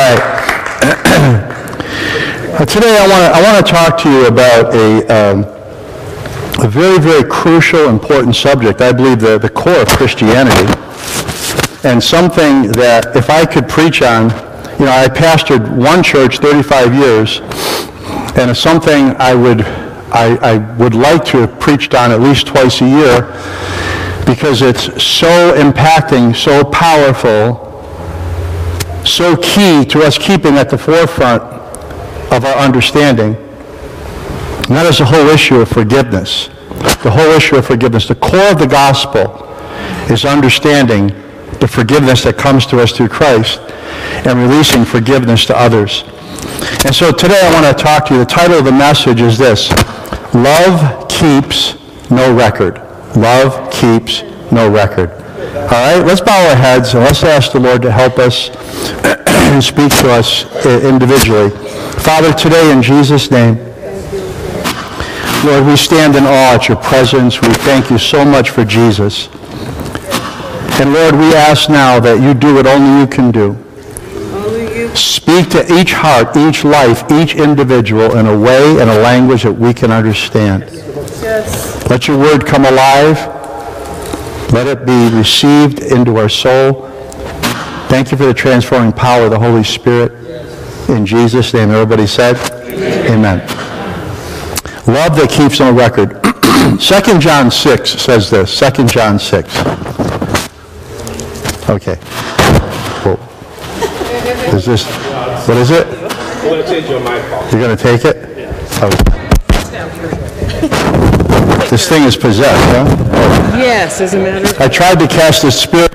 right. Today I want to talk to you about a very, very crucial, important subject. I believe the core of Christianity, and something that if I could preach on, you know, I pastored one church 35 years, and it's something I would like to have preached on at least twice a year, because it's so impacting, so powerful, so key to us keeping at the forefront of our understanding. And that is the whole issue of forgiveness. The whole issue of forgiveness. The core of the gospel is understanding the forgiveness that comes to us through Christ and releasing forgiveness to others. And so today I want to talk to you. The title of the message is this: Love Keeps No Record. Love keeps no record. All right, let's bow our heads and let's ask the Lord to help us and speak to us individually. Father, today in Jesus' name, Lord, we stand in awe at your presence. We thank you so much for Jesus. And Lord, we ask now that you do what only you can do. Speak to each heart, each life, each individual in a way and a language that we can understand. Yes. Let your word come alive. Let it be received into our soul. Thank you for the transforming power of the Holy Spirit. In Jesus' name, everybody said, Amen. Amen. Love that keeps no record. 2 John 6 says this. 2 John 6. Okay. Whoa. Is this, what is it? I'm going to take your mic. You're going to take it? Yeah. Okay. This thing is possessed, huh? Oh. Yes, as a matter of fact. I tried to cast the spirit.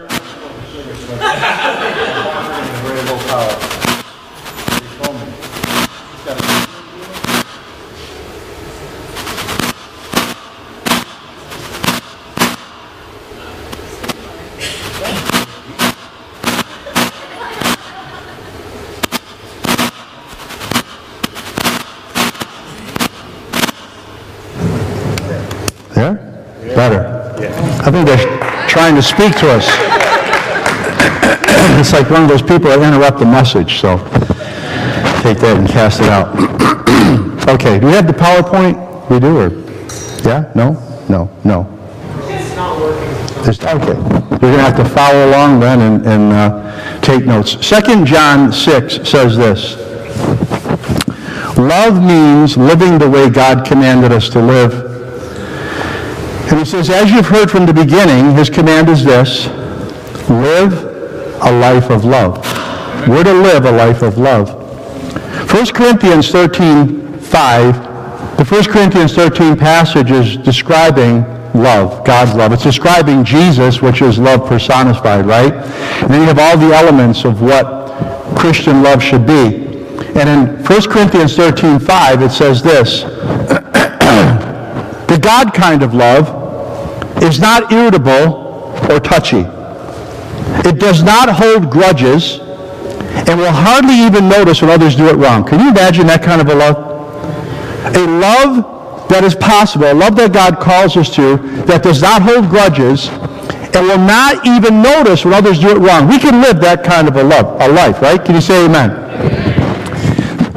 I think they're trying to speak to us. It's like one of those people that interrupt the message, so take that and cast it out. Okay, do we have the PowerPoint? We do, or? Yeah? No? No? No? It's not working. Okay. You're going to have to follow along then and take notes. 2 John 6 says this: Love means living the way God commanded us to live. And he says, as you've heard from the beginning, his command is this: live a life of love. We're to live a life of love. 1 Corinthians 13, 5, the 1 Corinthians 13 passage is describing love, God's love. It's describing Jesus, which is love personified, right? And then you have all the elements of what Christian love should be. And in 1 Corinthians 13, 5, it says this: the God kind of love is not irritable or touchy. It does not hold grudges and will hardly even notice when others do it wrong. Can you imagine that kind of a love? A love that is possible, a love that God calls us to, that does not hold grudges and will not even notice when others do it wrong. We can live that kind of a love, a life, right? Can you say amen?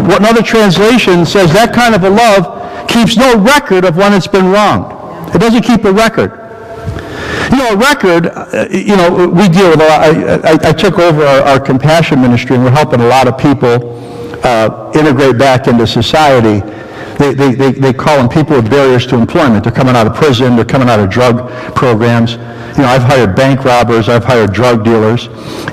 What another translation says, that kind of a love keeps no record of when it's been wronged. It doesn't keep a record. You know, a record, you know, we deal with a lot. I took over our compassion ministry, and we're helping a lot of people integrate back into society. They call them people with barriers to employment. They're coming out of prison. They're coming out of drug programs. You know, I've hired bank robbers. I've hired drug dealers.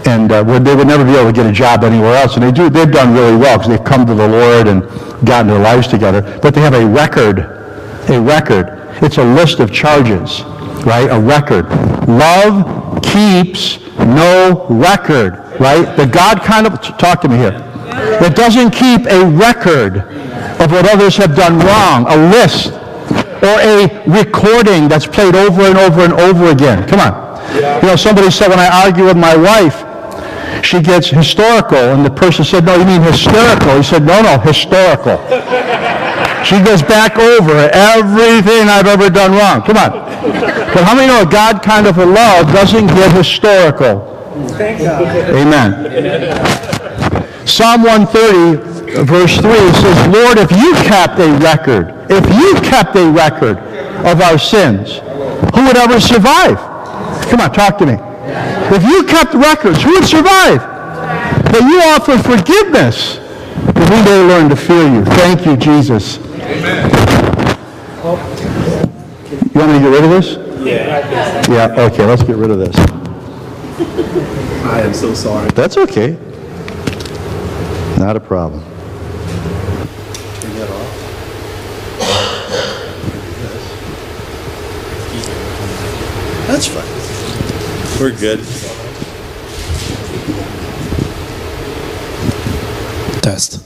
And they would never be able to get a job anywhere else. And they've done really well because they've come to the Lord and gotten their lives together. But they have a record. A record. It's a list of charges, right? A record. Love keeps no record, right? The God kind of, talk to me here, that doesn't keep a record of what others have done wrong, a list, or a recording that's played over and over and over again. Come on. Yeah. You know, somebody said, when I argue with my wife, she gets historical, and the person said, no, you mean hysterical. He said, no, historical. She goes back over everything I've ever done wrong. Come on. But how many know a God kind of a love doesn't get historical? Thank God. Amen. Psalm 130, verse 3 says, Lord, if you kept a record, if you kept a record of our sins, who would ever survive? Come on, talk to me. If you kept records, who would survive? But you offer forgiveness, but we may learn to fear you. Thank you, Jesus. Amen. You want me to get rid of this? Yeah. Yeah, okay, let's get rid of this. I am so sorry. That's okay. Not a problem. That's fine. We're good. Test.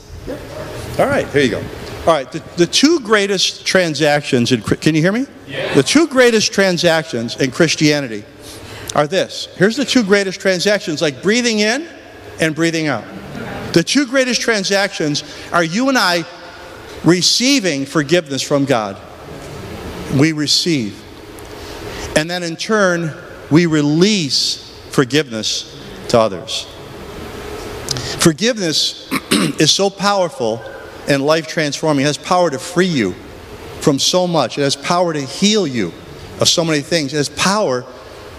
All right, here you go. All right, the two greatest transactions in, can you hear me? Yeah. The two greatest transactions in Christianity are this. Here's the two greatest transactions, like breathing in and breathing out. The two greatest transactions are you and I receiving forgiveness from God. We receive. And then in turn, we release forgiveness to others. Forgiveness is so powerful and life-transforming. It has power to free you from so much. It has power to heal you of so many things. It has power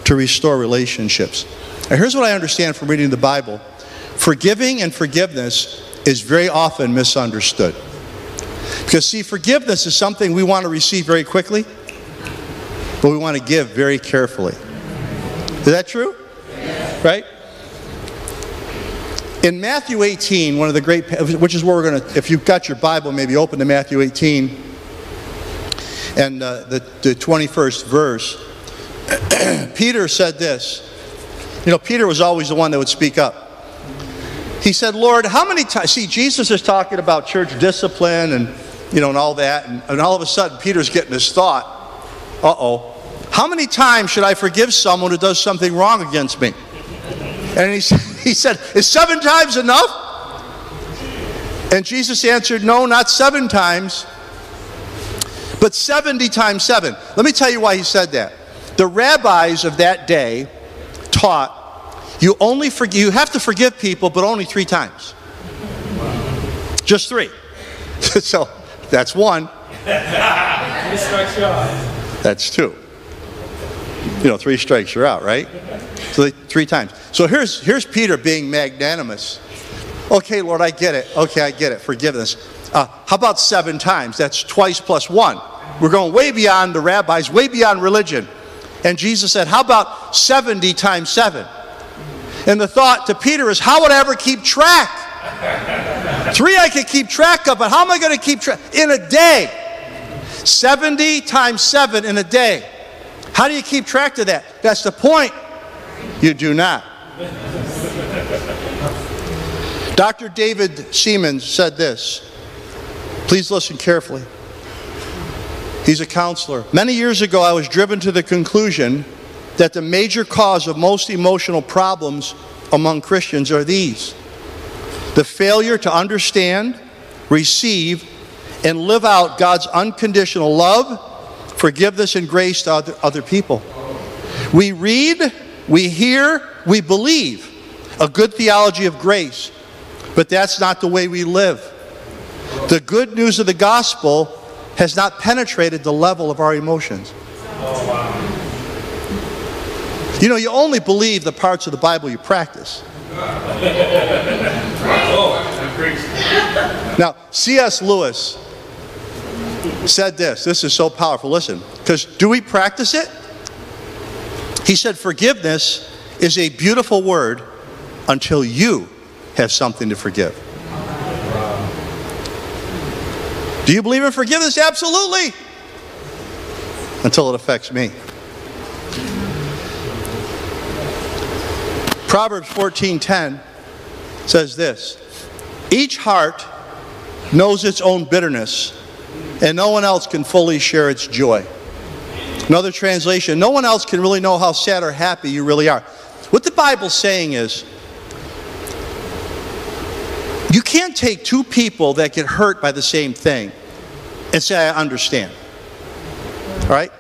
to restore relationships. Now, here's what I understand from reading the Bible. Forgiving and forgiveness is very often misunderstood. Because, see, forgiveness is something we want to receive very quickly, but we want to give very carefully. Is that true? Yes. Right? In Matthew 18, one of the great, which is where we're going to, if you've got your Bible, maybe open to Matthew 18 and the 21st verse. Peter said this. You know, Peter was always the one that would speak up. He said, Lord, how many times, see, Jesus is talking about church discipline and, you know, and all that. And all of a sudden, Peter's getting this thought, uh-oh, how many times should I forgive someone who does something wrong against me? And he said, is 7 times enough? And Jesus answered, no, not 7 times, but 70 times 7. Let me tell you why he said that. The rabbis of that day taught, you have to forgive people, but only 3 times. Just 3. So that's 1. That's 2. You know, 3 strikes you're out, right? So 3 times. So here's Peter being magnanimous. Okay, Lord, I get it. Okay, I get it. Forgiveness. How about 7 times? That's 2 plus 1. We're going way beyond the rabbis, way beyond religion. And Jesus said, how about 70 times 7? And the thought to Peter is, how would I ever keep track? 3 I could keep track of, but how am I going to keep track? In a day. 70 times 7 in a day. How do you keep track of that? That's the point. You do not. Dr. David Siemens said this. Please listen carefully. He's a counselor. Many years ago, I was driven to the conclusion that the major cause of most emotional problems among Christians are these: the failure to understand, receive, and live out God's unconditional love, forgiveness, and grace to other people. We read, we hear, we believe a good theology of grace, but that's not the way we live. The good news of the gospel has not penetrated the level of our emotions. Oh, wow. You know, you only believe the parts of the Bible you practice. Now, C.S. Lewis said this. This is so powerful. Listen, because do we practice it? He said, forgiveness is a beautiful word until you have something to forgive. Do you believe in forgiveness? Absolutely. Until it affects me. Proverbs 14:10 says this: each heart knows its own bitterness, and no one else can fully share its joy. Another translation, no one else can really know how sad or happy you really are. What the Bible's saying is, you can't take 2 people that get hurt by the same thing and say, I understand. All right?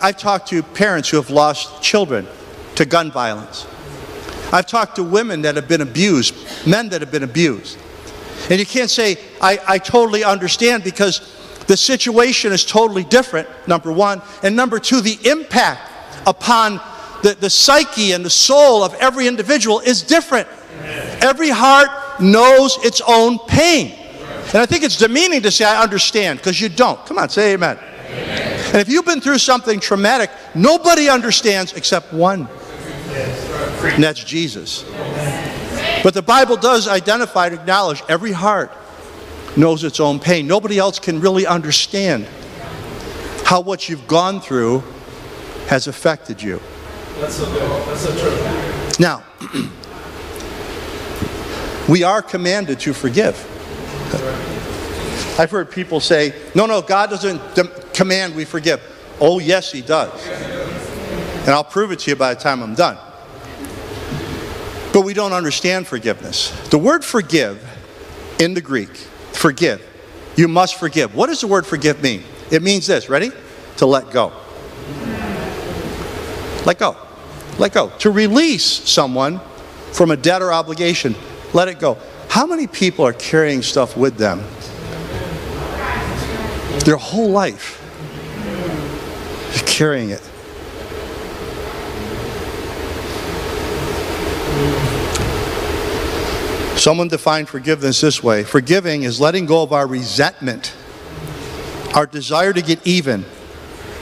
I've talked to parents who have lost children to gun violence. I've talked to women that have been abused, men that have been abused. And you can't say, I totally understand, because the situation is totally different, number one. And number two, the impact upon the psyche and the soul of every individual is different. Amen. Every heart knows its own pain. And I think it's demeaning to say, I understand, because you don't. Come on, say amen. Amen. And if you've been through something traumatic, nobody understands except one. And that's Jesus. But the Bible does identify and acknowledge every heart knows its own pain. Nobody else can really understand how what you've gone through has affected you. That's so good. That's so true. Now, we are commanded to forgive. I've heard people say, no, God doesn't command we forgive. Oh, yes, he does. And I'll prove it to you by the time I'm done. But we don't understand forgiveness. The word forgive in the Greek, forgive. You must forgive. What does the word forgive mean? It means this. Ready? To let go. Let go. Let go. To release someone from a debt or obligation. Let it go. How many people are carrying stuff with them their whole life? They're carrying it. Someone defined forgiveness this way. Forgiving is letting go of our resentment, our desire to get even,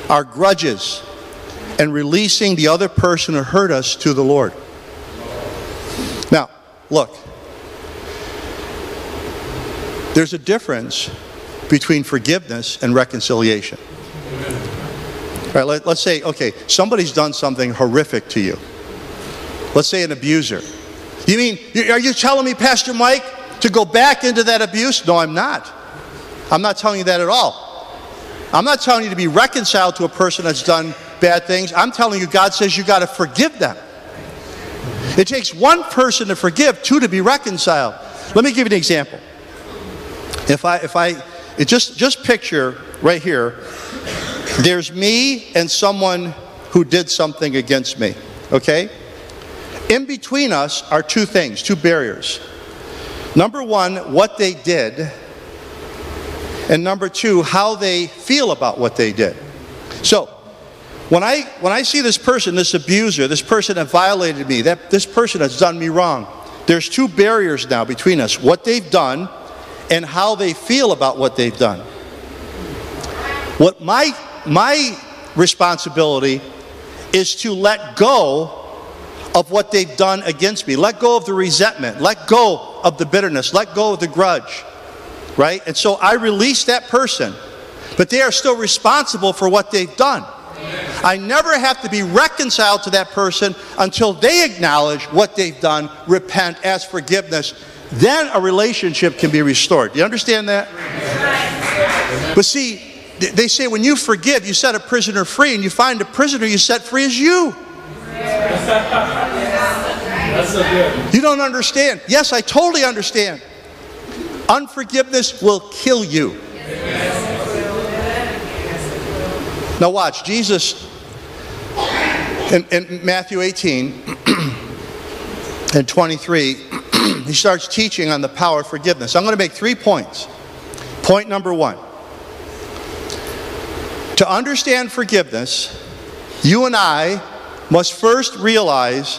our grudges, and releasing the other person who hurt us to the Lord. Now, look. There's a difference between forgiveness and reconciliation. All right, let's say, okay, somebody's done something horrific to you. Let's say an abuser. You mean, are you telling me, Pastor Mike, to go back into that abuse? No, I'm not. I'm not telling you that at all. I'm not telling you to be reconciled to a person that's done bad things. I'm telling you, God says you got to forgive them. It takes one person to forgive, two to be reconciled. Let me give you an example. Just picture right here, there's me and someone who did something against me, okay? In between us are two things, two barriers. Number one, what they did, and number two, how they feel about what they did. So, when I see this person, this abuser, this person that violated me, this person that's done me wrong, there's two barriers now between us, what they've done and how they feel about what they've done. What my responsibility is to let go of what they've done against me. Let go of the resentment. Let go of the bitterness. Let go of the grudge. Right? And so I release that person. But they are still responsible for what they've done. I never have to be reconciled to that person until they acknowledge what they've done, repent, ask forgiveness. Then a relationship can be restored. Do you understand that? But see, they say when you forgive, you set a prisoner free, and you find the prisoner you set free is you. That's so good. You don't understand. Yes, I totally understand. Unforgiveness will kill you. Now watch, Jesus in Matthew 18 and 23, he starts teaching on the power of forgiveness. I'm going to make 3 points. Point number one. To understand forgiveness, you and I must first realize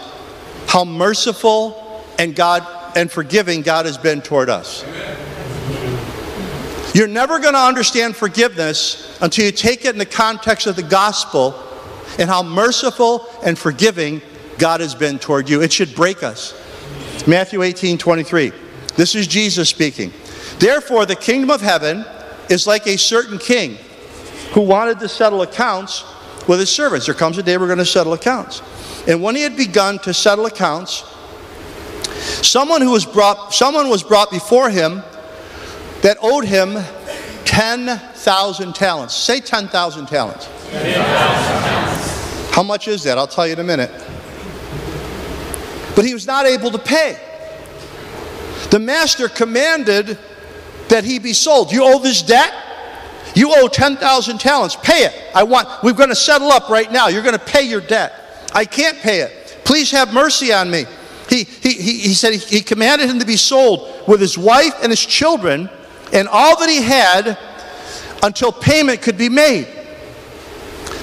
how merciful and forgiving God has been toward us. You're never going to understand forgiveness until you take it in the context of the gospel and how merciful and forgiving God has been toward you. It should break us. Matthew 18, 23. This is Jesus speaking. Therefore, the kingdom of heaven is like a certain king who wanted to settle accounts with his servants. There comes a day we're going to settle accounts. And when he had begun to settle accounts, someone was brought before him that owed him 10,000 talents. Say 10,000 talents. 10,000 talents. How much is that? I'll tell you in a minute. But he was not able to pay. The master commanded that he be sold. You owe this debt? You owe 10,000 talents. Pay it. We're going to settle up right now. You're going to pay your debt. I can't pay it. Please have mercy on me. He said he commanded him to be sold with his wife and his children and all that he had until payment could be made.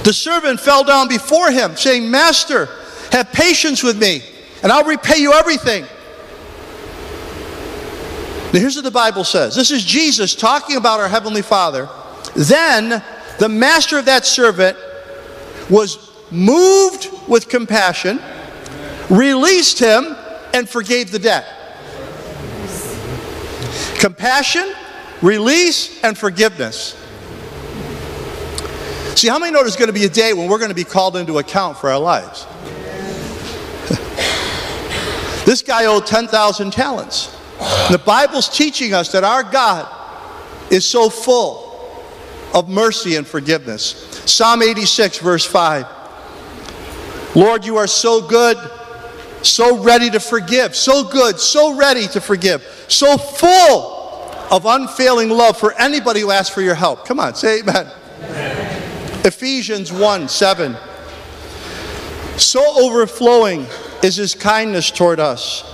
The servant fell down before him, saying, Master, have patience with me, and I'll repay you everything. Now here's what the Bible says. This is Jesus talking about our Heavenly Father. Then the master of that servant was moved with compassion, released him, and forgave the debt. Compassion, release, and forgiveness. See, how many know there's going to be a day when we're going to be called into account for our lives? This guy owed 10,000 talents. And the Bible's teaching us that our God is so full of mercy and forgiveness. Psalm 86, verse 5. Lord, you are so good, so ready to forgive, so good, so ready to forgive, so full of unfailing love for anybody who asks for your help. Come on, say amen. Amen. Ephesians 1, 7. So overflowing is his kindness toward us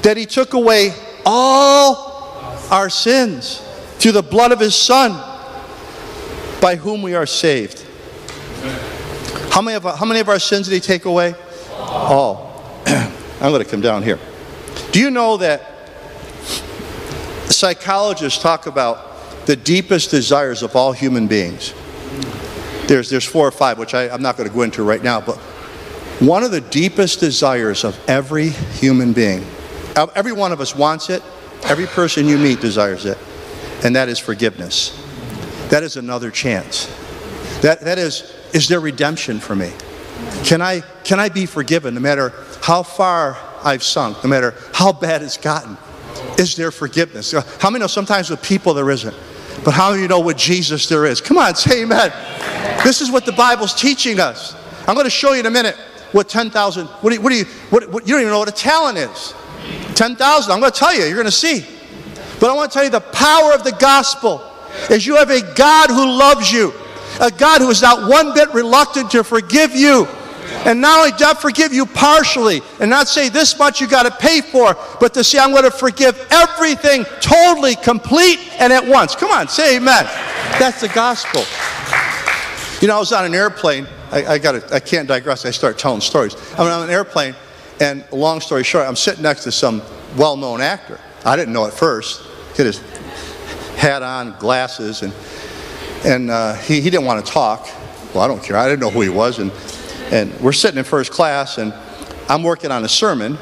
that he took away all our sins through the blood of his Son, by whom we are saved. How many of our sins did he take away? All. I'm going to come down here. Do you know that psychologists talk about the deepest desires of all human beings? There's 4 or 5, which I'm not going to go into right now, but one of the deepest desires of every human being, every one of us wants it, every person you meet desires it, and that is forgiveness. That is another chance. That is there redemption for me? Can I be forgiven no matter how far I've sunk, no matter how bad it's gotten? Is there forgiveness? How many know sometimes with people there isn't? But how many know with Jesus there is? Come on, say amen. This is what the Bible's teaching us. I'm going to show you in a minute what 10,000, you don't even know what a talent is. 10,000, I'm going to tell you, you're going to see. But I want to tell you the power of the gospel is you have a God who loves you, a God who is not one bit reluctant to forgive you. And not only not forgive you partially and not say this much you got to pay for, but to say I'm going to forgive everything totally, complete, and at once. Come on, say amen. That's the gospel. You know, I was on an airplane. I can't digress. I start telling stories. I'm on an airplane, and long story short, I'm sitting next to some well-known actor. I didn't know at first. He had his hat on, glasses, and he didn't want to talk. Well, I don't care. I didn't know who he was, and we're sitting in first class, and I'm working on a sermon.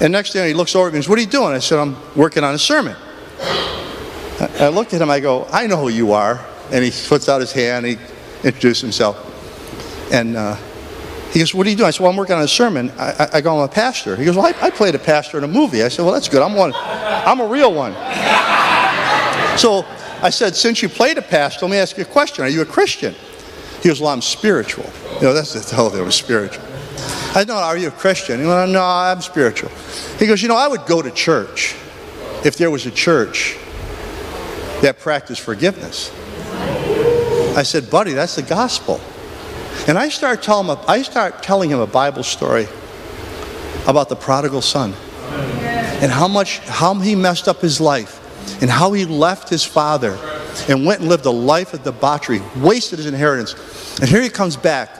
And next thing he looks over at me and says, "What are you doing?" I said, "I'm working on a sermon." I looked at him, I go, "I know who you are." And he puts out his hand, he introduced himself. And he goes, "What are you doing?" I said, "Well, I'm working on a sermon." I go, "I'm a pastor." He goes, "Well, I played a pastor in a movie." I said, "Well, that's good. I'm a real one." So I said, "Since you played a pastor, let me ask you a question. Are you a Christian?" He goes, "Well, I'm spiritual." You know, that's the whole thing, I'm spiritual. I know, "Are you a Christian?" He goes, "No, I'm spiritual." He goes, "You know, I would go to church if there was a church that practiced forgiveness." I said, "Buddy, that's the gospel." And I start telling him a Bible story about the prodigal son and how he messed up his life and how he left his father and went and lived a life of debauchery, wasted his inheritance. And here he comes back,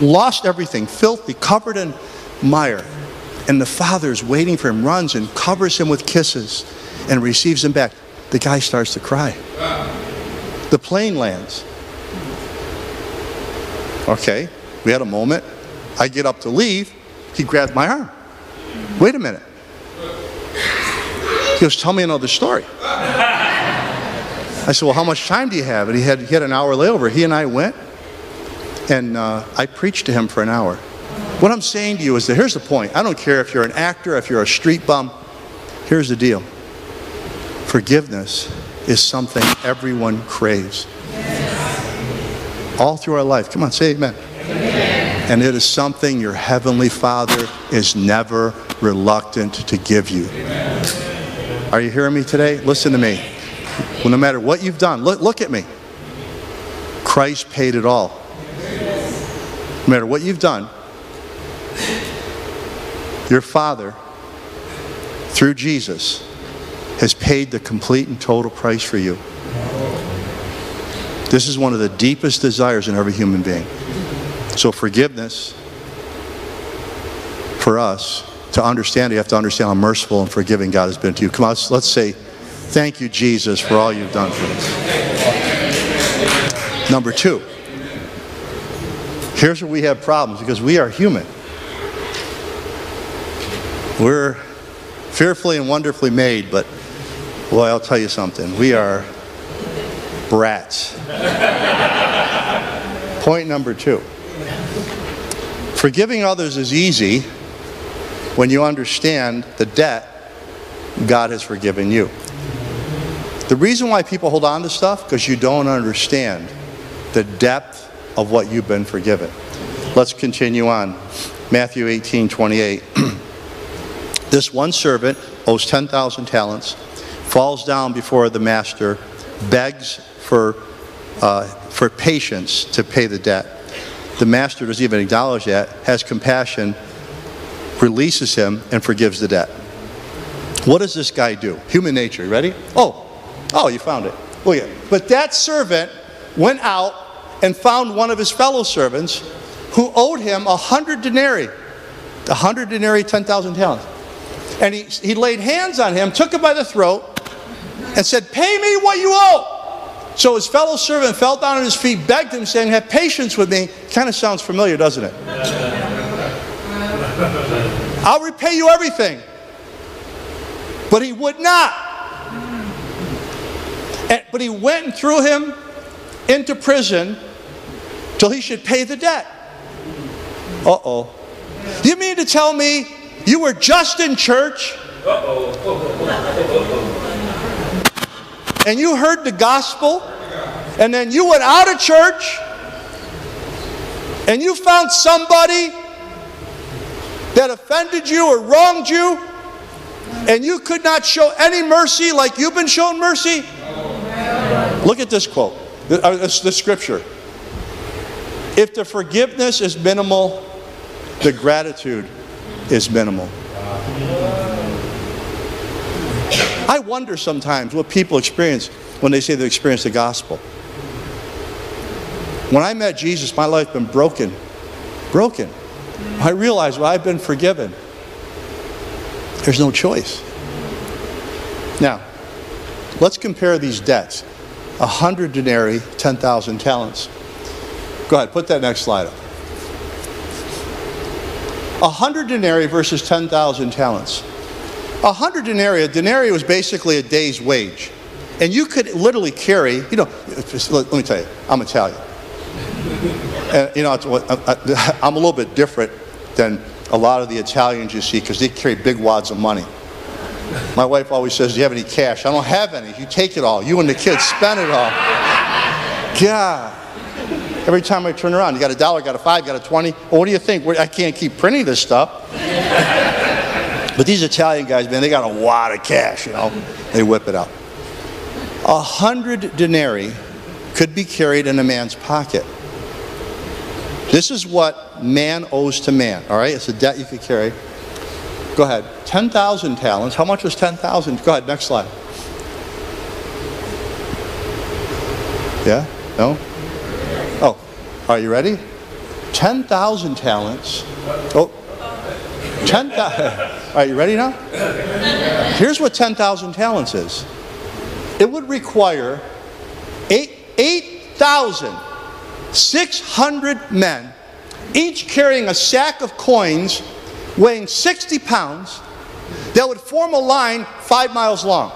lost everything, filthy, covered in mire. And the father is waiting for him, runs and covers him with kisses and receives him back. The guy starts to cry. The plane lands. Okay, we had a moment. I get up to leave. He grabbed my arm. "Wait a minute." He goes, "Tell me another story." I said, "Well, how much time do you have?" And he had an hour layover. He and I went, and I preached to him for an hour. What I'm saying to you is that here's the point. I don't care if you're an actor, if you're a street bum. Here's the deal. Forgiveness is something everyone craves. Yes. All through our life. Come on, say amen. Amen. And it is something your Heavenly Father is never reluctant to give you. Amen. Are you hearing me today? Listen to me. Well, no matter what you've done, look at me. Christ paid it all. No matter what you've done, Your Father, through Jesus, has paid the complete and total price for you. This is one of the deepest desires in every human being. So forgiveness, for us, to understand it, you have to understand how merciful and forgiving God has been to you. Come on, let's say, thank you, Jesus, for all you've done for us. Number two, here's where we have problems, because we are human. We're fearfully and wonderfully made, but boy, I'll tell you something. We are brats. Point number two. Forgiving others is easy when you understand the debt God has forgiven you. The reason why people hold on to stuff, because you don't understand the depth of what you've been forgiven. Let's continue on. Matthew 18:28. This one servant owes 10,000 talents, falls down before the master, begs for patience to pay the debt. The master doesn't even acknowledge that, has compassion, releases him, and forgives the debt. What does this guy do? Human nature, ready? Oh, you found it. Oh, yeah. But that servant went out and found one of his fellow servants who owed him 100 denarii. 100 denarii, 10,000 talents. And he laid hands on him, took him by the throat, and said, pay me what you owe. So his fellow servant fell down on his feet, begged him, saying, have patience with me. Kind of sounds familiar, doesn't it? I'll repay you everything. But he would not. But he went and threw him into prison till he should pay the debt. Uh-oh. You mean to tell me you were just in church, and you heard the gospel, and then you went out of church, and you found somebody that offended you or wronged you, and you could not show any mercy like you've been shown mercy? Look at this quote, this scripture. If the forgiveness is minimal, the gratitude is minimal. I wonder sometimes what people experience when they say they experience the gospel. When I met Jesus, my life had been broken. Broken. I realized, well, I've been forgiven. There's no choice. Now, let's compare these debts. 100 denarii, 10,000 talents. Go ahead, put that next slide up. 100 denarii versus 10,000 talents. 100 denarii, a denarii was basically a day's wage. And you could literally carry, you know, let me tell you, I'm Italian. And, you know, I'm a little bit different than a lot of the Italians you see, because they carry big wads of money. My wife always says, do you have any cash? I don't have any. You take it all. You and the kids spend it all. God. Every time I turn around, you got $1, got $5, got $20. Well, what do you think? I can't keep printing this stuff. But these Italian guys, man, they got a wad of cash, you know. They whip it out. 100 denarii could be carried in a man's pocket. This is what man owes to man, all right? It's a debt you could carry. Go ahead. 10,000 talents. How much was 10,000? Go ahead, next slide. Yeah? No? Are you ready? 10,000 talents. Oh, 10,000. Are you ready now? Here's what 10,000 talents is. It would require 8,600 men, each carrying a sack of coins weighing 60 pounds, that would form a line 5 miles long.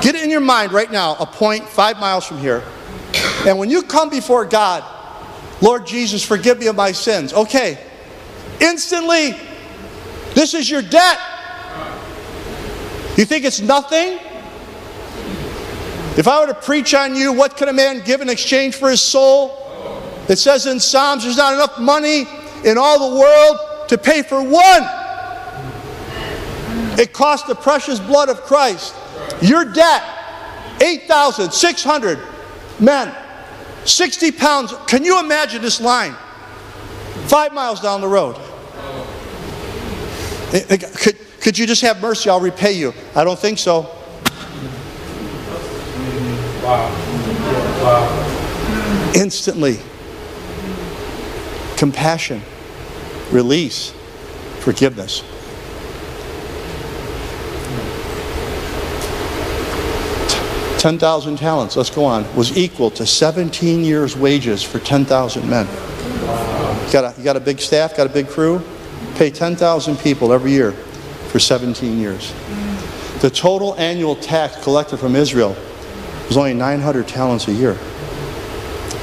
Get it in your mind right now, a point 5 miles from here. And when you come before God, Lord Jesus, forgive me of my sins. Okay. Instantly, this is your debt. You think it's nothing? If I were to preach on you, what could a man give in exchange for his soul? It says in Psalms, there's not enough money in all the world to pay for one. It cost the precious blood of Christ. Your debt, 8,600 men. 60 pounds. Can you imagine this line? 5 miles down the road. Could you just have mercy? I'll repay you. I don't think so. Wow. Instantly. Compassion. Release. Forgiveness. $10,000 talents, let's go on, was equal to 17 years' wages for 10,000 men. You got a big staff, got a big crew? Pay 10,000 people every year for 17 years. The total annual tax collected from Israel was only 900 talents a year.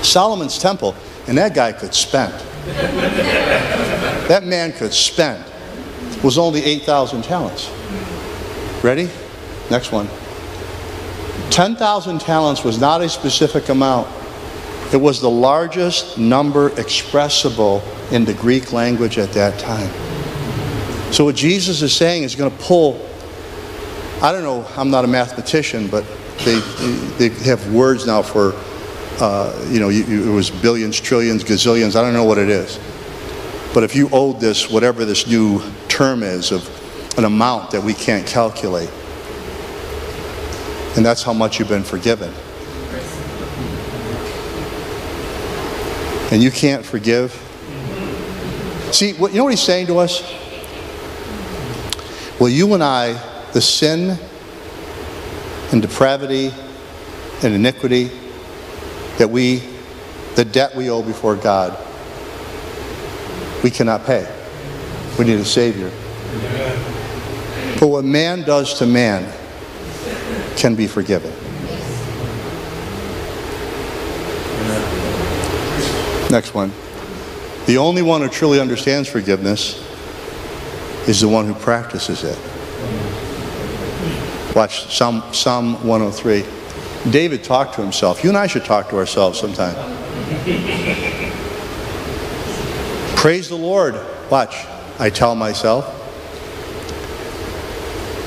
Solomon's temple, and that guy could spend. That man could spend. Was only 8,000 talents. Ready? Next one. 10,000 talents was not a specific amount. It was the largest number expressible in the Greek language at that time. So what Jesus is saying is going to pull, I don't know, I'm not a mathematician, but they have words now for, it was billions, trillions, gazillions, I don't know what it is. But if you owed this, whatever this new term is, of an amount that we can't calculate, and that's how much you've been forgiven. And you can't forgive. See, you know what he's saying to us? Well, you and I, the sin and depravity and iniquity that the debt we owe before God, we cannot pay. We need a Savior. But what man does to man can be forgiven. Next one. The only one who truly understands forgiveness is the one who practices it. Watch Psalm 103. David talked to himself. You and I should talk to ourselves sometime. Praise the Lord. Watch. I tell myself.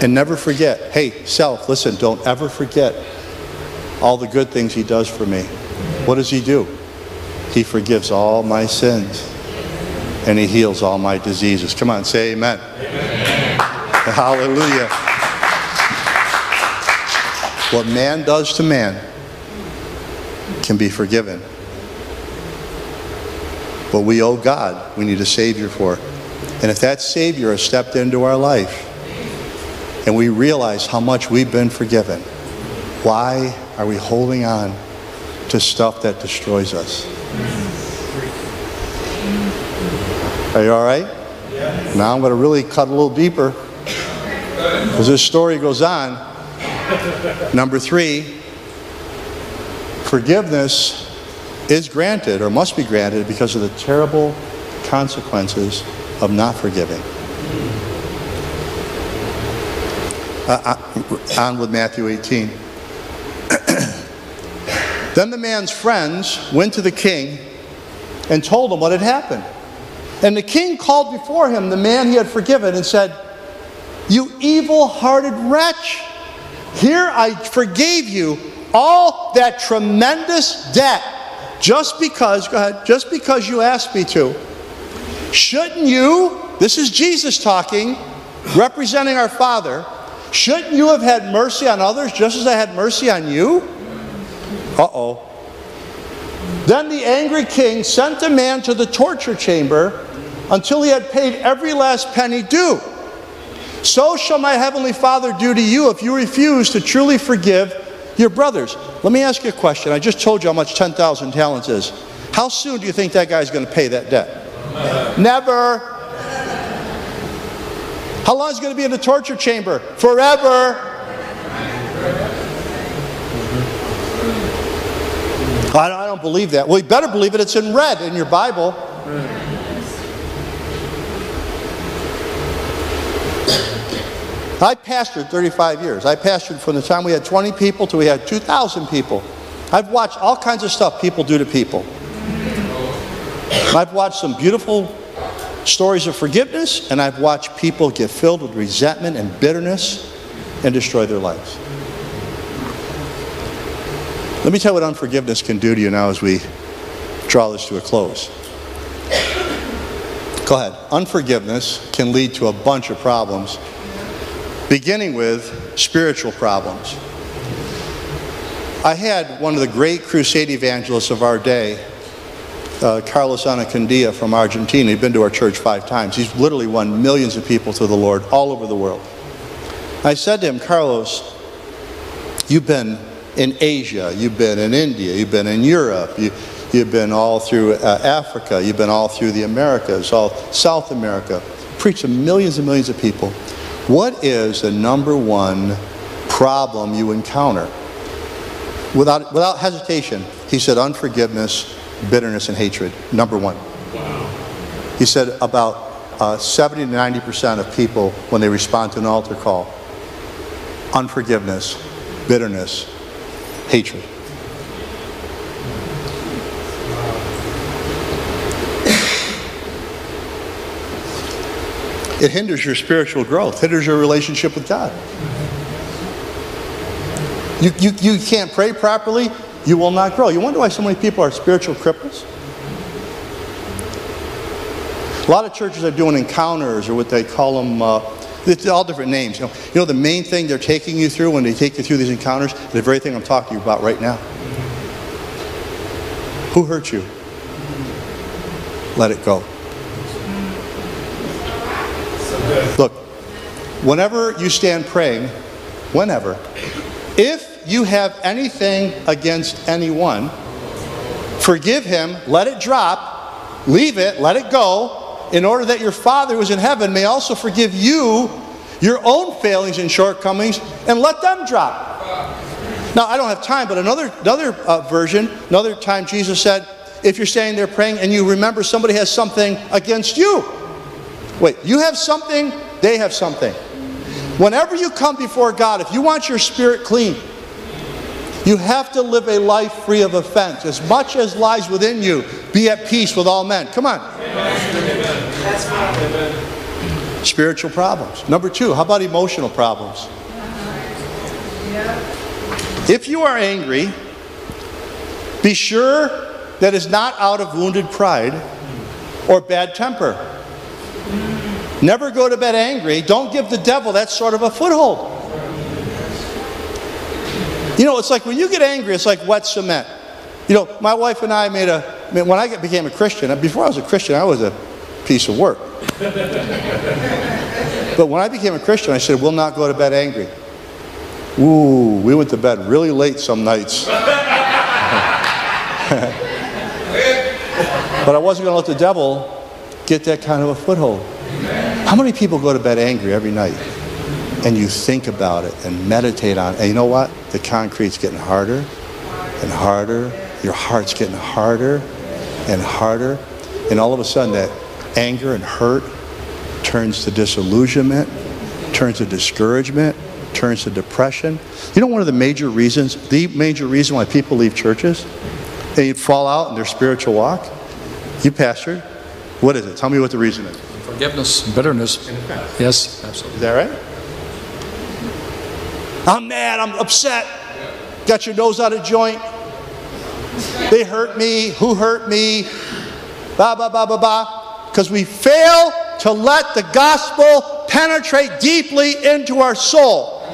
And never forget. Hey, self, listen, don't ever forget all the good things he does for me. What does he do? He forgives all my sins. And he heals all my diseases. Come on, say amen. Amen. Hallelujah. What man does to man can be forgiven. What we owe God, we need a Savior for. And if that Savior has stepped into our life, and we realize how much we've been forgiven, why are we holding on to stuff that destroys us? Are you all right? Yes. Now I'm going to really cut a little deeper, because this story goes on. Number three, forgiveness is granted, or must be granted, because of the terrible consequences of not forgiving. On with Matthew 18. Then the man's friends went to the king and told him what had happened. And the king called before him the man he had forgiven and said, "You evil-hearted wretch, here I forgave you all that tremendous debt just because you asked me to. Shouldn't you," this is Jesus talking, representing our Father, "shouldn't you have had mercy on others just as I had mercy on you?" Uh-oh. Then the angry king sent the man to the torture chamber until he had paid every last penny due. So shall my heavenly Father do to you if you refuse to truly forgive your brothers. Let me ask you a question. I just told you how much 10,000 talents is. How soon do you think that guy's going to pay that debt? Never. How long is he going to be in the torture chamber? Forever. I don't believe that. Well, you better believe it. It's in red in your Bible. I pastored 35 years. I pastored from the time we had 20 people till we had 2,000 people. I've watched all kinds of stuff people do to people. I've watched some beautiful stories of forgiveness, and I've watched people get filled with resentment and bitterness and destroy their lives. Let me tell you what unforgiveness can do to you now as we draw this to a close. Go ahead. Unforgiveness can lead to a bunch of problems, beginning with spiritual problems. I had one of the great crusade evangelists of our day, Carlos Anacondia from Argentina. He'd been to our church 5 times. He's literally won millions of people to the Lord all over the world. I said to him, Carlos, you've been in Asia, you've been in India, you've been in Europe, you've been all through Africa, you've been all through the Americas, all South America. Preach to millions and millions of people. What is the number one problem you encounter? Without hesitation, he said unforgiveness, bitterness, and hatred. Number one. Wow. He said about 70 to 90% of people, when they respond to an altar call, unforgiveness, bitterness, hatred. It hinders your spiritual growth, hinders your relationship with God. You can't pray properly, you will not grow. You wonder why so many people are spiritual cripples? A lot of churches are doing encounters, or what they call them, it's all different names. You know the main thing they're taking you through when they take you through these encounters? The very thing I'm talking to you about right now. Who hurt you? Let it go. Look, whenever you stand praying, whenever, if you have anything against anyone, forgive him, let it drop, leave it, let it go, in order that your Father who is in heaven may also forgive you your own failings and shortcomings, and let them drop. Now, I don't have time, but another time Jesus said, if you're standing there praying and you remember somebody has something against you, wait, you have something, they have something. Whenever you come before God, if you want your spirit clean, you have to live a life free of offense. As much as lies within you, be at peace with all men. Come on. Amen. Spiritual problems. Number 2, how about emotional problems? If you are angry, be sure that it's not out of wounded pride or bad temper. Never go to bed angry. Don't give the devil that sort of a foothold. You know, it's like when you get angry, it's like wet cement. You know, my wife and I when I became a Christian, before I was a Christian, I was a piece of work. But when I became a Christian, I said, we'll not go to bed angry. Ooh, we went to bed really late some nights. But I wasn't going to let the devil get that kind of a foothold. How many people go to bed angry every night? And you think about it and meditate on it. And you know what? The concrete's getting harder and harder. Your heart's getting harder and harder. And all of a sudden that anger and hurt turns to disillusionment, turns to discouragement, turns to depression. You know one of the major reason why people leave churches? They fall out in their spiritual walk. You pastor, what is it? Tell me what the reason is. Forgiveness, bitterness. Yes, absolutely. Is that right? I'm mad, I'm upset. Got your nose out of joint. They hurt me. Who hurt me? Ba, ba, ba, ba, ba. Because we fail to let the gospel penetrate deeply into our soul.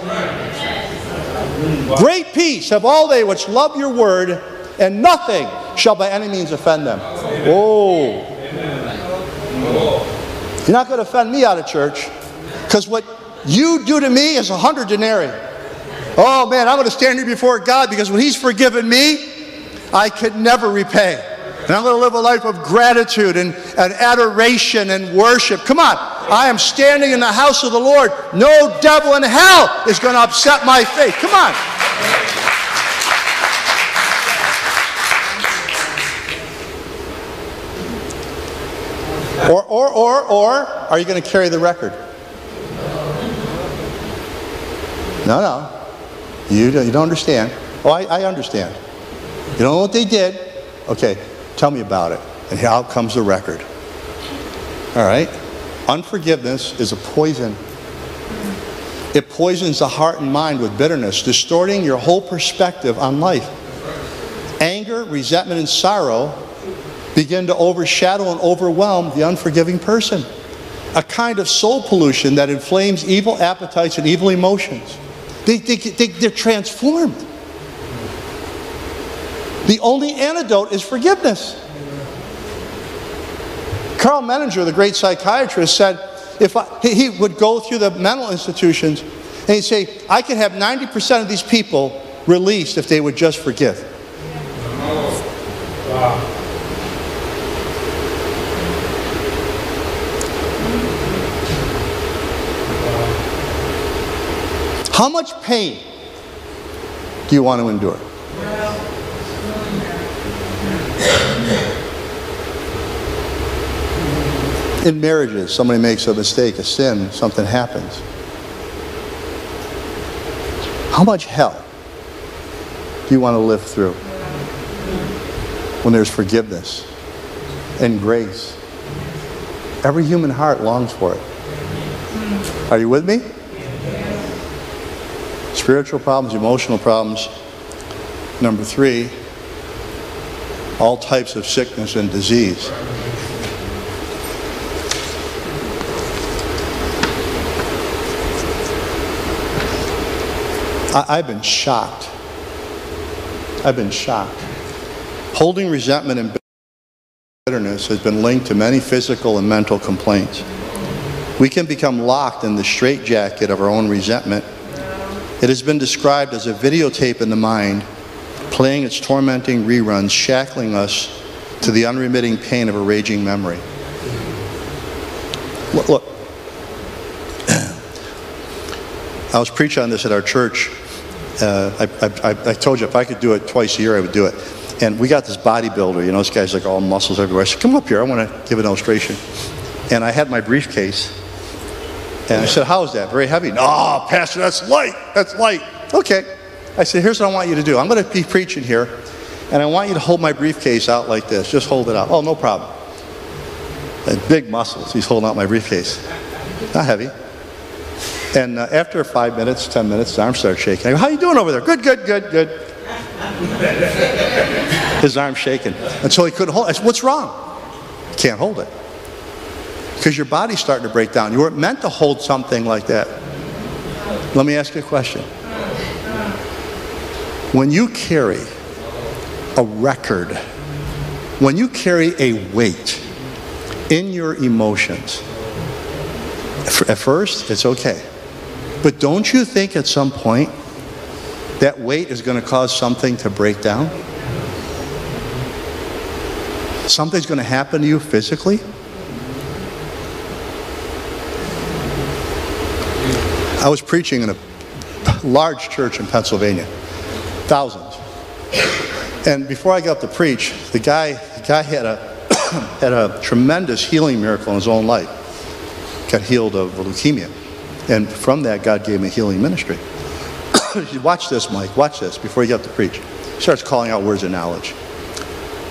Great peace have all they which love your word, and nothing shall by any means offend them. Oh. You're not going to offend me out of church, because what you do to me is 100 denarii. Oh man, I'm going to stand here before God, because when he's forgiven me, I could never repay. And I'm going to live a life of gratitude and adoration and worship. Come on, I am standing in the house of the Lord. No devil in hell is going to upset my faith. Come on. Or are you going to carry the record? No. You don't understand. Oh, I understand. You don't know what they did. Okay, tell me about it. And here out comes the record. All right? Unforgiveness is a poison. It poisons the heart and mind with bitterness, distorting your whole perspective on life. Anger, resentment, and sorrow begin to overshadow and overwhelm the unforgiving person. A kind of soul pollution that inflames evil appetites and evil emotions. They're transformed. The only antidote is forgiveness. Carl Menninger, the great psychiatrist, said he would go through the mental institutions and he'd say, I could have 90% of these people released if they would just forgive. Oh. Wow. How much pain do you want to endure? In marriages, somebody makes a mistake, a sin, something happens. How much hell do you want to live through when there's forgiveness and grace? Every human heart longs for it. Are you with me? Spiritual problems, emotional problems. Number three, all types of sickness and disease. I've been shocked. I've been shocked. Holding resentment and bitterness has been linked to many physical and mental complaints. We can become locked in the straitjacket of our own resentment. It has been described as a videotape in the mind, playing its tormenting reruns, shackling us to the unremitting pain of a raging memory. Look. I was preaching on this at our church. I told you if I could do it twice a year, I would do it. And we got this bodybuilder, you know, this guy's like all muscles everywhere. I said, come up here, I want to give an illustration. And I had my briefcase. And I said, how is that? Very heavy. No, Pastor, that's light. That's light. Okay. I said, here's what I want you to do. I'm going to be preaching here, and I want you to hold my briefcase out like this. Just hold it out. Oh, no problem. And big muscles. He's holding out my briefcase. Not heavy. And after 5 minutes, 10 minutes, his arm started shaking. I go, how you doing over there? Good, good, good, good. His arm's shaking. And so he couldn't hold it. I said, what's wrong? Can't hold it. Because your body's starting to break down. You weren't meant to hold something like that. Let me ask you a question. When you carry a record, when you carry a weight in your emotions, at first it's okay. But don't you think at some point that weight is going to cause something to break down? Something's going to happen to you physically? I was preaching in a large church in Pennsylvania, thousands. And before I got up to preach, the guy had a tremendous healing miracle in his own life. Got healed of leukemia, and from that, God gave him a healing ministry. Watch this, Mike. Watch this. Before you got up to preach, he starts calling out words of knowledge.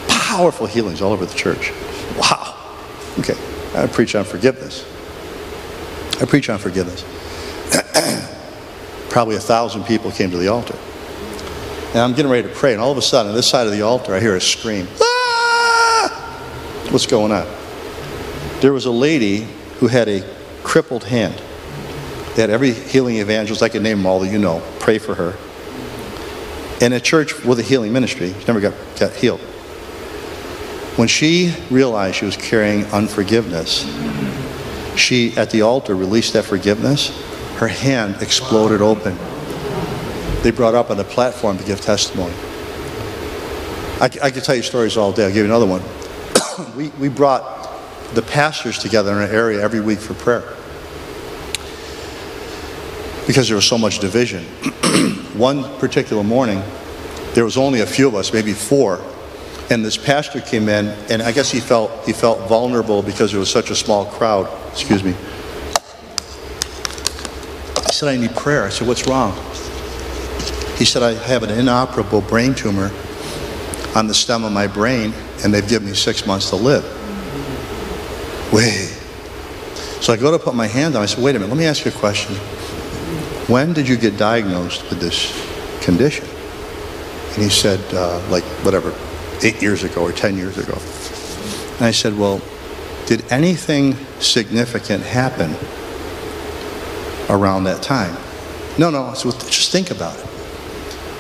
Powerful healings all over the church. Wow. Okay, I preach on forgiveness. I preach on forgiveness. Probably 1,000 people came to the altar. And I'm getting ready to pray, and all of a sudden, on this side of the altar, I hear a scream. Ah! What's going on? There was a lady who had a crippled hand. They had every healing evangelist, I could name them all that you know, pray for her. In a church with a healing ministry, she never got healed. When she realized she was carrying unforgiveness, she, at the altar, released that forgiveness. Her hand exploded open. They brought her up on the platform to give testimony. I could tell you stories all day. I'll give you another one. We brought the pastors together in an area every week for prayer because there was so much division. One particular morning, there was only a few of us, maybe four, and this pastor came in, and I guess he felt vulnerable because it was such a small crowd. Excuse me. He said, I need prayer. I said, what's wrong? He said, I have an inoperable brain tumor on the stem of my brain, and they've given me 6 months to live. Wait. So I go to put my hand on. I said, wait a minute, let me ask you a question. When did you get diagnosed with this condition? And he said, like, whatever, 8 years ago or 10 years ago. And I said, well, did anything significant happen around that time? No, I said, well, just think about it.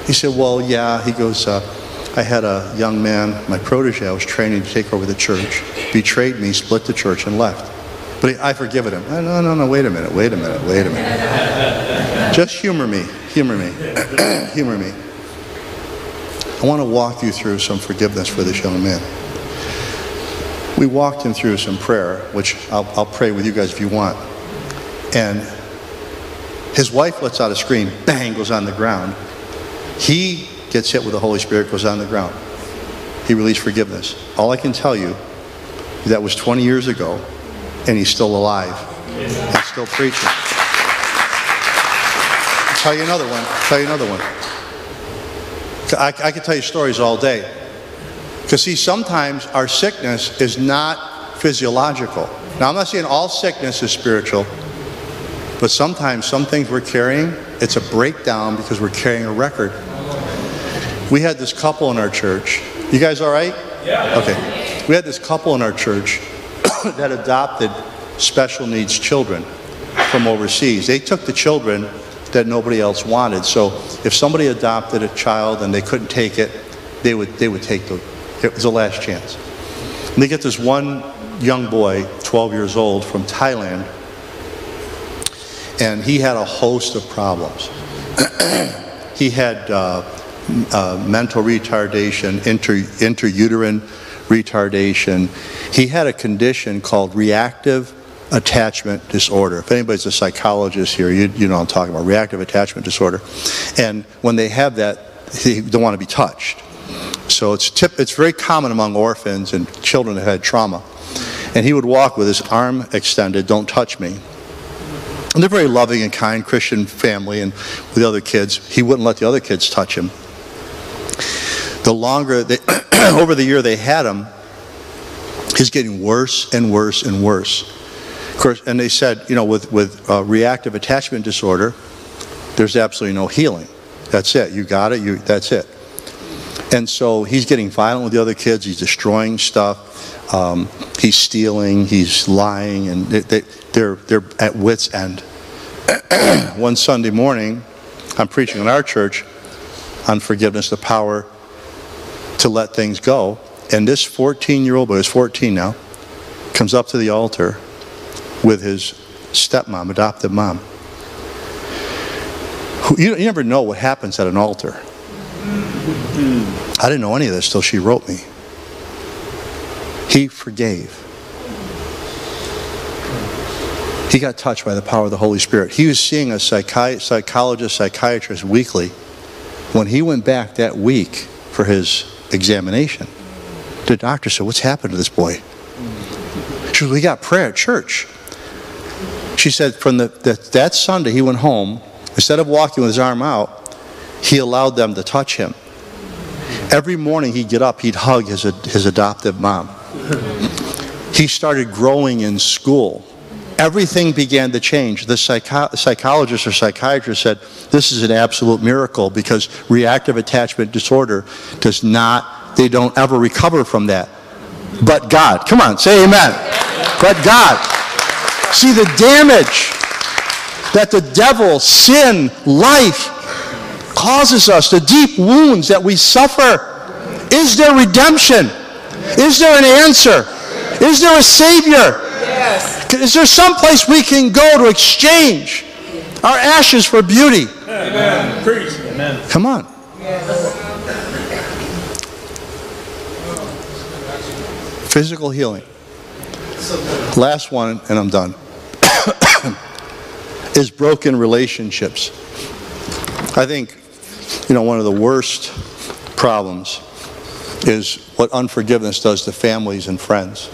He said, well, yeah. He goes, I had a young man, my protege, I was training to take over the church, betrayed me, split the church, and left. But I've forgiven him. No, wait a minute. Just humor me, humor me. I want to walk you through some forgiveness for this young man. We walked him through some prayer, which I'll pray with you guys if you want. And his wife lets out a scream, bang, goes on the ground. He gets hit with the Holy Spirit, goes on the ground. He released forgiveness. All I can tell you, that was 20 years ago, and he's still alive. Yeah. And still preaching. I'll tell you another one. I could tell you stories all day. Because see, sometimes our sickness is not physiological. Now, I'm not saying all sickness is spiritual, but sometimes some things we're carrying, it's a breakdown because we're carrying a record. We had this couple in our church. You guys all right? Yeah. Okay. We had this couple in our church that adopted special needs children from overseas. They took the children that nobody else wanted. So if somebody adopted a child and they couldn't take it, they would take the, it was the last chance. And they get this one young boy, 12 years old, from Thailand, and he had a host of problems. He had mental retardation, interuterine retardation. He had a condition called reactive attachment disorder. If anybody's a psychologist here, you know what I'm talking about, reactive attachment disorder. And when they have that, they don't want to be touched. So it's very common among orphans and children who had trauma. And he would walk with his arm extended, don't touch me. And they're very loving and kind Christian family, and with the other kids, he wouldn't let the other kids touch him. The longer, over the year they had him, he's getting worse and worse and worse. Of course, and they said, you know, with reactive attachment disorder, there's absolutely no healing. That's it. You got it. That's it. And so he's getting violent with the other kids. He's destroying stuff. He's stealing. He's lying, and they're at wit's end. One Sunday morning, I'm preaching in our church on forgiveness, the power to let things go. And this 14-year-old, but he's 14 now, comes up to the altar with his stepmom, adoptive mom. You never know what happens at an altar. I didn't know any of this till she wrote me. He forgave. He got touched by the power of the Holy Spirit. He was seeing a psychiatrist weekly. When he went back that week for his examination, the doctor said, what's happened to this boy? She said, we got prayer at church. She said from that Sunday he went home, instead of walking with his arm out, he allowed them to touch him. Every morning he'd get up, he'd hug his adoptive mom. He started growing in school. Everything began to change. The psychologist or psychiatrist said, this is an absolute miracle because reactive attachment disorder does not, they don't ever recover from that. But God. Come on, say amen. But God. See the damage that the devil, sin, life causes us, the deep wounds that we suffer. Is there redemption? Is there an answer? Is there a Savior? Yes. Is there some place we can go to exchange our ashes for beauty? Amen. Preach. Amen. Come on. Yes. Physical healing. Last one, and I'm done, is broken relationships. I think, you know, one of the worst problems is what unforgiveness does to families and friends.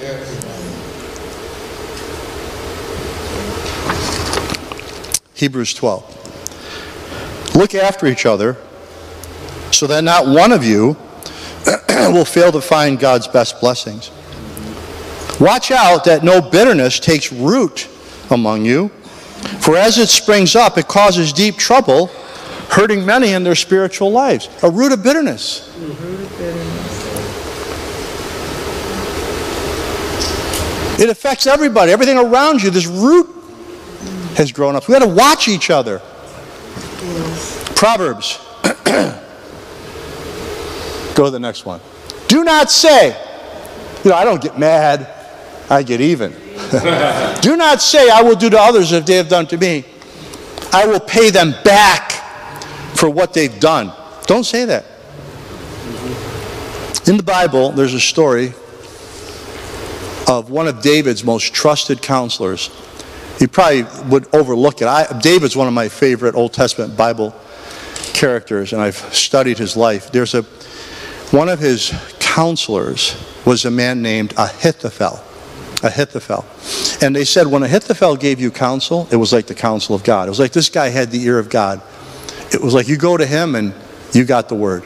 Hebrews 12. Look after each other so that not one of you will fail to find God's best blessings. Watch out that no bitterness takes root among you, for as it springs up, it causes deep trouble, hurting many in their spiritual lives. A root of bitterness. It affects everybody, everything around you. This root has grown up. We got to watch each other. Proverbs. Go to the next one. Do not say, you know, I don't get mad, I get even. Do not say, I will do to others as they have done to me. I will pay them back for what they've done. Don't say that. In the Bible, there's a story of one of David's most trusted counselors. You probably would overlook it. David's one of my favorite Old Testament Bible characters, and I've studied his life. One of his counselors was a man named Ahithophel. And they said, when Ahithophel gave you counsel, it was like the counsel of God. It was like this guy had the ear of God. It was like you go to him and you got the word.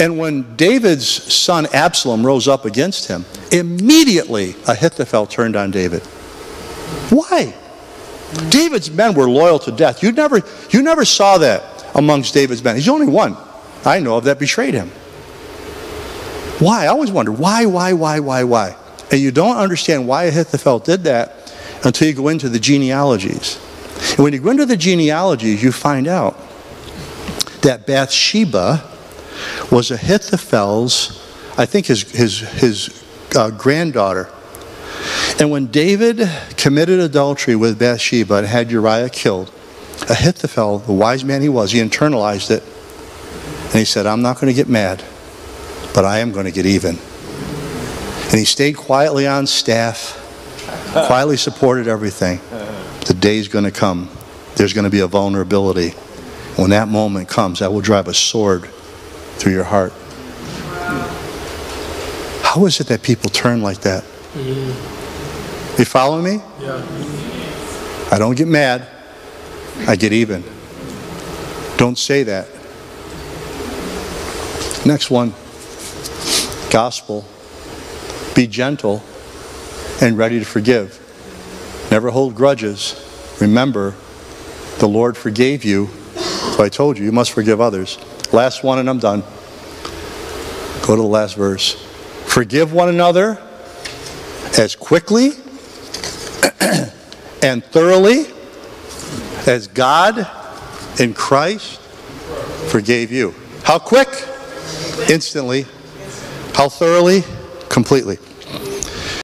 And when David's son Absalom rose up against him, immediately Ahithophel turned on David. Why? David's men were loyal to death. You never saw that amongst David's men. He's the only one I know of that betrayed him. Why? I always wonder, why? And you don't understand why Ahithophel did that until you go into the genealogies. And when you go into the genealogies, you find out that Bathsheba was Ahithophel's, I think his granddaughter. And when David committed adultery with Bathsheba and had Uriah killed, Ahithophel, the wise man he was, he internalized it. And he said, I'm not going to get mad, but I am going to get even. And he stayed quietly on staff, quietly supported everything. The day's going to come. There's going to be a vulnerability. When that moment comes, that will drive a sword through your heart. How is it that people turn like that? You follow me? Yeah. I don't get mad. I get even. Don't say that. Next one. Gospel. Be gentle and ready to forgive. Never hold grudges. Remember, the Lord forgave you. So I told you, you must forgive others. Last one, and I'm done. Go to the last verse. Forgive one another as quickly and thoroughly as God in Christ forgave you. How quick? Instantly. How thoroughly? Completely.